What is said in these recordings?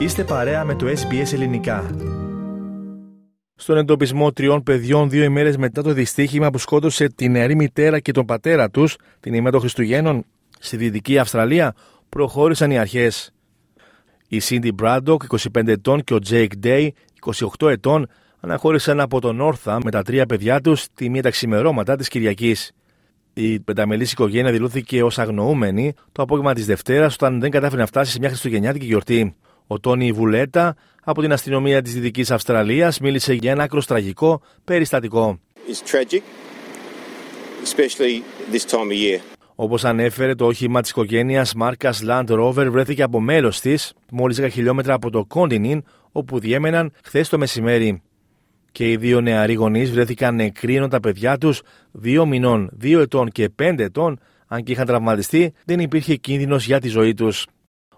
Είστε παρέα με το SBS Ελληνικά. Στον εντοπισμό τριών παιδιών 2 ημέρες μετά το δυστύχημα που σκότωσε τη νεαρή μητέρα και τον πατέρα τους την ημέρα των Χριστουγέννων στη Δυτική Αυστραλία, προχώρησαν οι αρχές. Η Σίντι Μπράντοκ, 25 ετών, και ο Τζέικ Ντέι, 28 ετών, αναχώρησαν από τον Όρθα με τα 3 παιδιά τους τη μία τα ξημερώματα της Κυριακής. Η πενταμελής οικογένεια δηλώθηκε ως αγνοούμενη το απόγευμα της Δευτέρας, όταν δεν κατάφερε να φτάσει σε μια χριστουγεννιάτικη γιορτή. Ο Τόνι Βουλέτα από την αστυνομία της Δυτικής Αυστραλίας μίλησε για ένα άκρος τραγικό περιστατικό. Όπως ανέφερε, το όχημα της οικογένειας μάρκας Land Rover βρέθηκε από μέλος της μόλις 10 χιλιόμετρα από το Κόντινιν, όπου διέμεναν χθες το μεσημέρι. Και οι 2 νεαροί γονείς βρέθηκαν νεκροί, ενώ τα παιδιά τους 2 μηνών, 2 ετών και 5 ετών, αν και είχαν τραυματιστεί, δεν υπήρχε κίνδυνος για τη ζωή τους.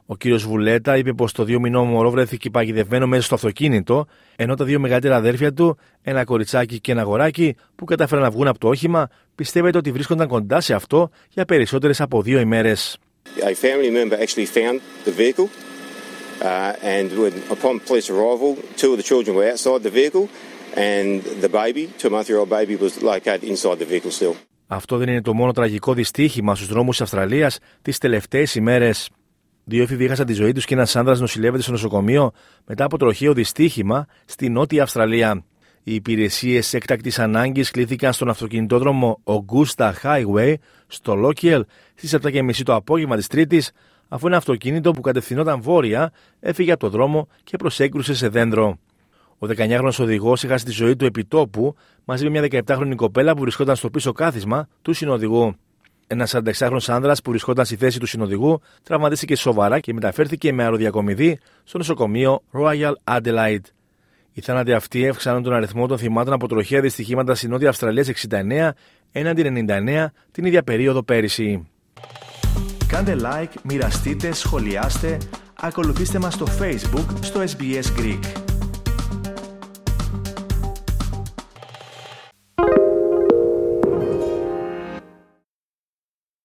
Ο κύριος Βουλέτα είπε πως το 2 μηνών μωρό βρέθηκε παγιδευμένο μέσα στο αυτοκίνητο, ενώ τα 2 μεγαλύτερα αδέρφια του, ένα κοριτσάκι και ένα αγοράκι που κατάφεραν να βγουν από το όχημα, πιστεύεται ότι βρίσκονταν κοντά σε αυτό για περισσότερες από 2 ημέρες. Αυτό δεν είναι το μόνο τραγικό δυστύχημα στους δρόμους της Αυστραλίας τις τελευταίες ημέρες. 2 έφηβοι έχασαν τη ζωή τους και ένας άνδρας νοσηλεύεται στο νοσοκομείο μετά από τροχαίο δυστύχημα στη Νότια Αυστραλία. Οι υπηρεσίες έκτακτης ανάγκης κλήθηκαν στον αυτοκινητόδρομο Augusta Highway στο Lockyer στις 7.30 το απόγευμα της Τρίτης, αφού ένα αυτοκίνητο που κατευθυνόταν βόρεια έφυγε από το δρόμο και προσέκρουσε σε δέντρο. Ο 19χρονος οδηγός έχασε τη ζωή του επιτόπου μαζί με μια 17χρονη κοπέλα που βρισκόταν στο πίσω κάθισμα του συνοδηγού. Ένας 46χρονος άνδρας που βρισκόταν στη θέση του συνοδηγού τραυματίστηκε σοβαρά και μεταφέρθηκε με αεροδιακομιδή στο νοσοκομείο Royal Adelaide. Οι θάνατοι αυτοί αυξάνουν τον αριθμό των θυμάτων από τροχαία δυστυχήματα στην Νότια Αυστραλία σε 69 έναντι 99 την ίδια περίοδο πέρυσι. Κάντε like, μοιραστείτε, σχολιάστε, ακολουθήστε μας στο Facebook, στο SBS Greek.